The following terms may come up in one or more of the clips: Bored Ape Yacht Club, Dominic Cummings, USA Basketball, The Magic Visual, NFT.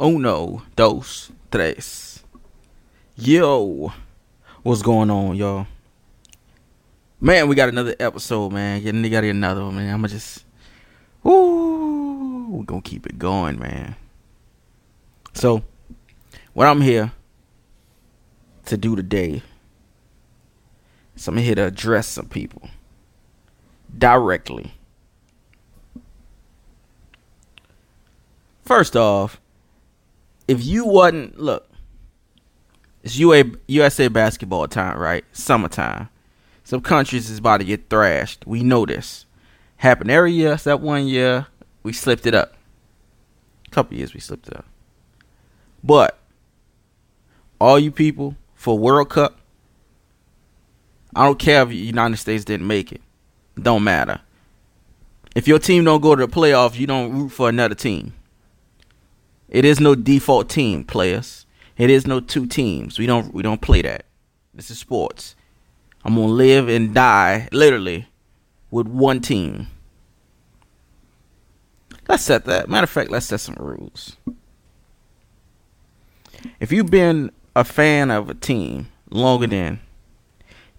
Uno, dos, tres. Yo, what's going on, y'all? Man, we got another episode, man. You got another one, man. We're gonna keep it going, man. So, what I'm here to do today is I'm here to address some people directly. First off, if you wasn't, look, it's USA basketball time, right? Summertime. Some countries is about to get thrashed. We know this. Happened every year. Except one year, we slipped it up. A couple years, we slipped it up. But all you people for World Cup, I don't care if the United States didn't make it. Don't matter. If your team don't go to the playoffs, you don't root for another team. It is no default team, players. It is no two teams. We don't play that. This is sports. I'm going to live and die, literally, with one team. Let's set that. Matter of fact, let's set some rules. If you've been a fan of a team longer than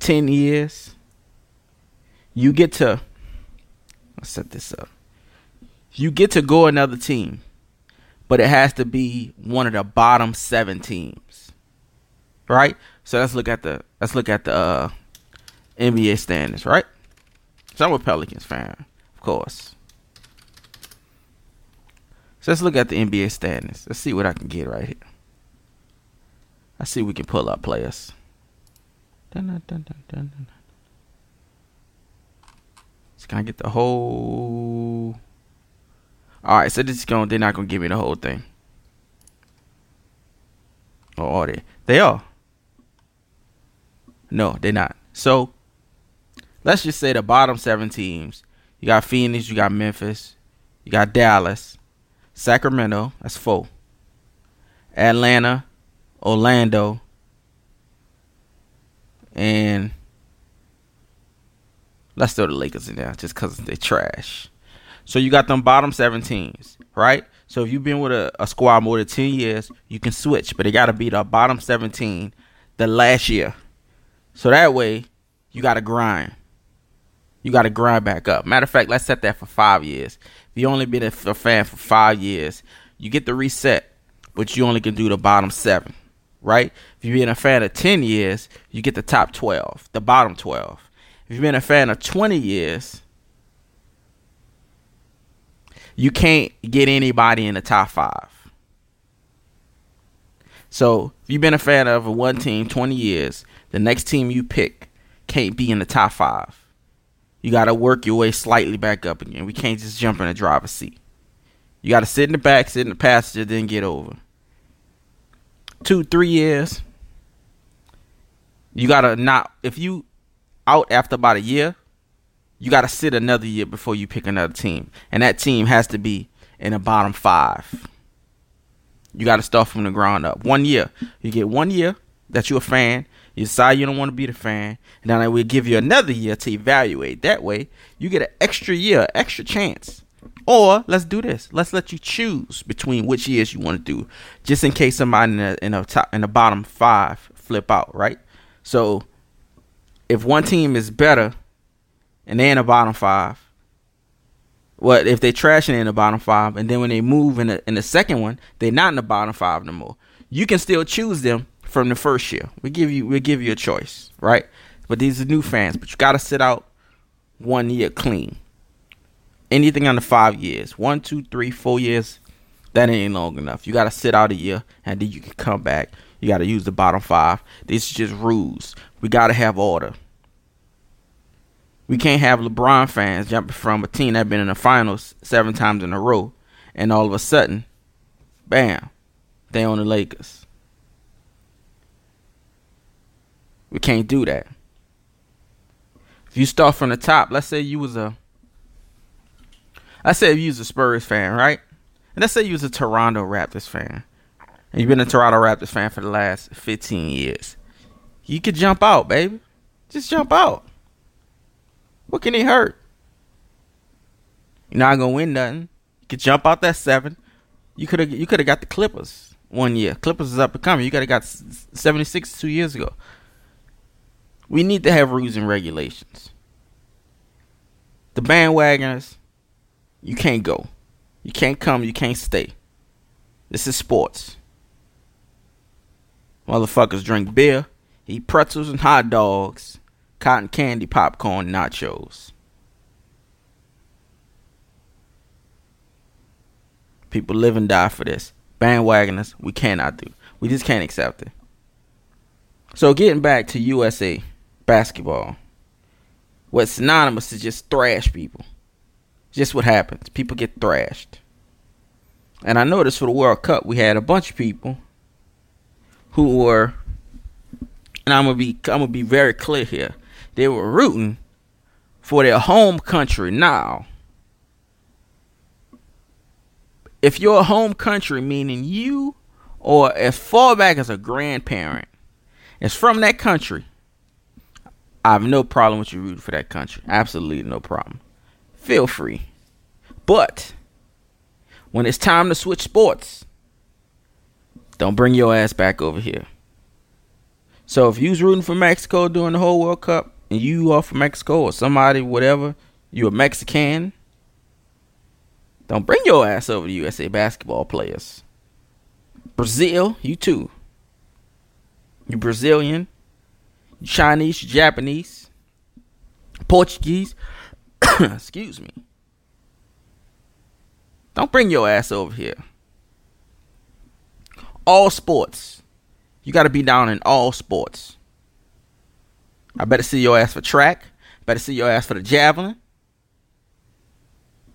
10 years, you get to... Let's set this up. You get to go another team. But it has to be one of the bottom 7 teams, right? So let's look at the NBA standings, right? So I'm a Pelicans fan, of course. So let's look at the NBA standings. Let's see what I can get right here. I see we can pull up players. So can I get the whole? All right, so this is they're not going to give me the whole thing. Or are they? They are. No, they're not. So, let's just say the bottom 7 teams. You got Phoenix, you got Memphis, you got Dallas, Sacramento, that's 4. Atlanta, Orlando, and let's throw the Lakers in there just because they're trash. So you got them bottom 7 teams, right? So if you've been with a squad more than 10 years, you can switch. But it got to be the bottom 17 the last year. So that way, you got to grind. You got to grind back up. Matter of fact, let's set that for 5 years. If you only been a fan for 5 years, you get the reset. But you only can do the bottom 7, right? If you've been a fan of 10 years, you get the top 12, the bottom 12. If you've been a fan of 20 years... You can't get anybody in the top 5. So, if you've been a fan of one team 20 years, the next team you pick can't be in the top 5. You got to work your way slightly back up again. We can't just jump in the driver's seat. You got to sit in the back, sit in the passenger, then get over. 2-3 years, you got to not, if you out after about a year, you got to sit another year before you pick another team. And that team has to be in the bottom 5. You got to start from the ground up. 1 year. You get 1 year that you're a fan. You decide you don't want to be the fan. And then we'll give you another year to evaluate. That way, you get an extra year, extra chance. Or, let's do this. Let's let you choose between which years you want to do. Just in case somebody in the bottom 5 flip out, right? So, if one team is better... And they're in the bottom 5. Well, if they trash and they're in the bottom 5, and then when they move in the second one, they're not in the bottom 5 no more. You can still choose them from the first year. We'll give you a choice, right? But these are new fans. But you gotta sit out 1 year clean. Anything under 5 years, 1, 2, 3, 4 years, that ain't long enough. You gotta sit out a year, and then you can come back. You gotta use the bottom 5. These are just rules. We gotta have order. We can't have LeBron fans jumping from a team that's been in the finals 7 times in a row. And all of a sudden, bam, they on the Lakers. We can't do that. If you start from the top, let's say you was a Spurs fan, right? And let's say you was a Toronto Raptors fan. And you've been a Toronto Raptors fan for the last 15 years. You could jump out, baby. Just jump out. What can it hurt? You're not going to win nothing. You can jump out that 7. You could have got the Clippers one year. Clippers is up and coming. You could have got 76 2 years ago. We need to have rules and regulations. The bandwagoners, you can't go. You can't come. You can't stay. This is sports. Motherfuckers drink beer, eat pretzels and hot dogs, cotton candy, popcorn, nachos. People live and die for this. Bandwagoners, we cannot do. We just can't accept it. So getting back to USA basketball, what's synonymous is just thrash people. Just what happens. People get thrashed. And I noticed for the World Cup, we had a bunch of people who were, and I'm gonna be very clear here, they were rooting for their home country. Now, if your home country, meaning you or as far back as a grandparent, is from that country, I have no problem with you rooting for that country. Absolutely no problem. Feel free. But when it's time to switch sports, don't bring your ass back over here. So if you was rooting for Mexico during the whole World Cup, and you are from Mexico or somebody, whatever, you're a Mexican, don't bring your ass over to USA basketball players. Brazil, you too. You Brazilian, you Chinese, you Japanese, Portuguese, excuse me. Don't bring your ass over here. All sports. You got to be down in all sports. I better see your ass for track. Better see your ass for the javelin.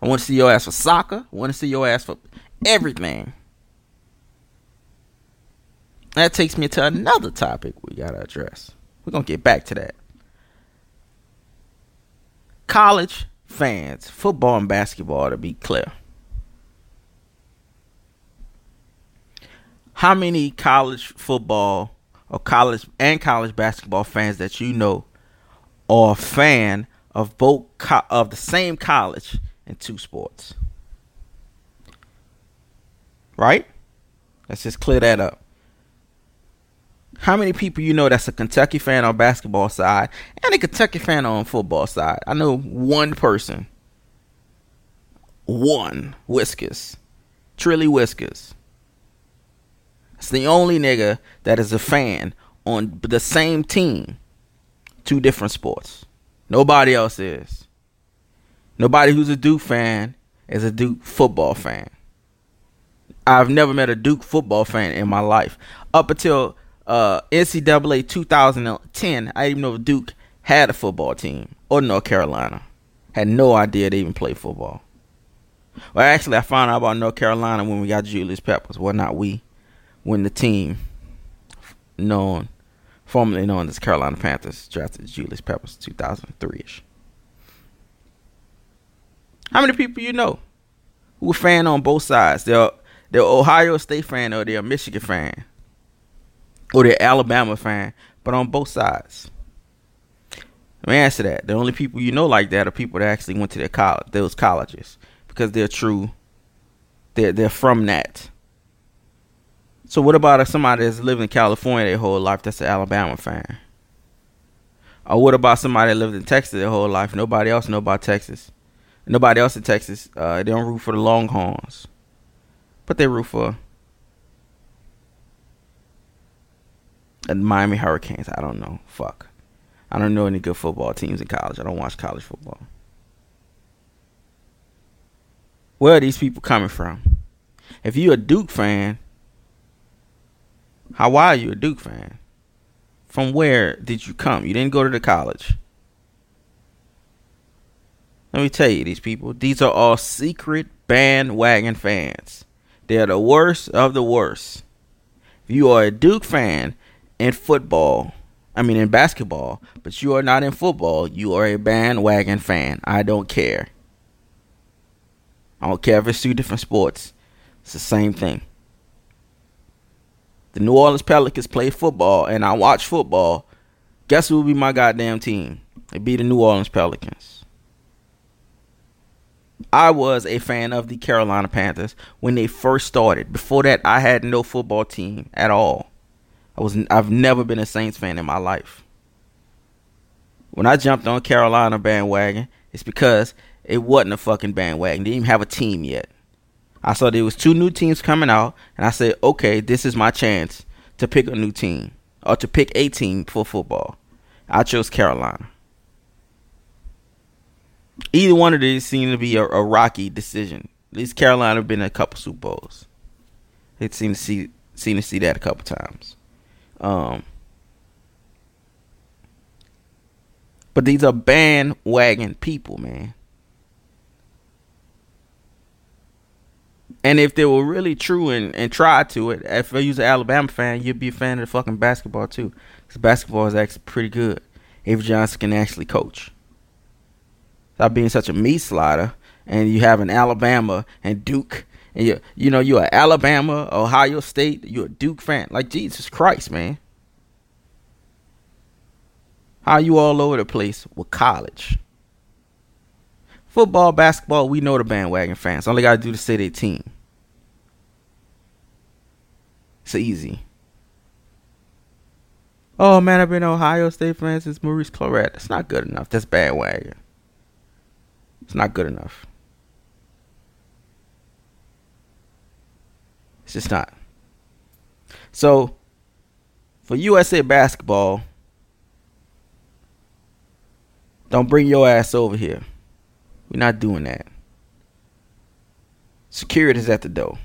I want to see your ass for soccer. I want to see your ass for everything. That takes me to another topic we got to address. We're going to get back to that. College fans, football and basketball, to be clear. How many college football or college basketball fans that you know are a fan of both of the same college in two sports? Right? Let's just clear that up. How many people you know that's a Kentucky fan on basketball side and a Kentucky fan on football side? I know one person. One. Whiskers. Trilly Whiskers. It's the only nigga that is a fan on the same team. Two different sports. Nobody else is. Nobody who's a Duke fan is a Duke football fan. I've never met a Duke football fan in my life. Up until NCAA 2010, I didn't even know Duke had a football team. Or North Carolina. Had no idea they even played football. Well, actually, I found out about North Carolina when we got Julius Peppers. Well, not we. When the team, formerly known as Carolina Panthers, drafted Julius Peppers 2003-ish. How many people you know who are fan on both sides? They're Ohio State fan or they're a Michigan fan. Or they're Alabama fan, but on both sides. Let me answer that. The only people you know like that are people that actually went to their college, those colleges, because they're true. They're from that. So what about if somebody that's lived in California their whole life that's an Alabama fan? Or what about somebody that lived in Texas their whole life? Nobody else know about Texas. Nobody else in Texas, they don't root for the Longhorns. But they root for the Miami Hurricanes. I don't know. Fuck. I don't know any good football teams in college. I don't watch college football. Where are these people coming from? If you're a Duke fan, how are you a Duke fan? From where did you come? You didn't go to the college. Let me tell you, these people, these are all secret bandwagon fans. They're the worst of the worst. If you are a Duke fan in football, I mean in basketball, but you are not in football, you are a bandwagon fan. I don't care. I don't care if it's two different sports. It's the same thing. The New Orleans Pelicans play football, and I watch football. Guess who would be my goddamn team? It'd be the New Orleans Pelicans. I was a fan of the Carolina Panthers when they first started. Before that, I had no football team at all. I've never been a Saints fan in my life. When I jumped on Carolina bandwagon, it's because it wasn't a fucking bandwagon. They didn't even have a team yet. I saw there was two new teams coming out, and I said, okay, this is my chance to pick a new team, or to pick a team for football. I chose Carolina. Either one of these seemed to be a rocky decision. At least Carolina have been in a couple Super Bowls. It seemed to see that a couple times. But these are bandwagon people, man. And if they were really true and tried to it, if you're an Alabama fan, you'd be a fan of the fucking basketball too. Because basketball is actually pretty good. Avery Johnson can actually coach. Stop being such a meat slider, and you have an Alabama and Duke, and you're an Alabama, Ohio State, you're a Duke fan. Like, Jesus Christ, man. How you all over the place with college? Football, basketball, we know the bandwagon fans. Only got to do to say their team. It's easy. Oh, man, I've been an Ohio State fan since Maurice Claret. That's not good enough. That's bandwagon. It's not good enough. It's just not. So, for USA Basketball, don't bring your ass over here. We're not doing that. Security's at the door.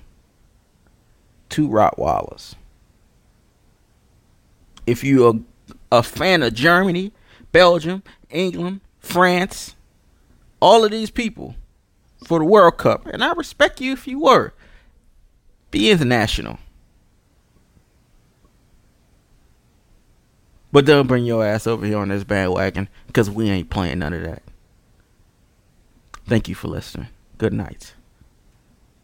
2 Rottweilers. If you're a fan of Germany, Belgium, England, France, all of these people for the World Cup, and I respect you if you were, be international. But don't bring your ass over here on this bandwagon, because we ain't playing none of that. Thank you for listening. Good night.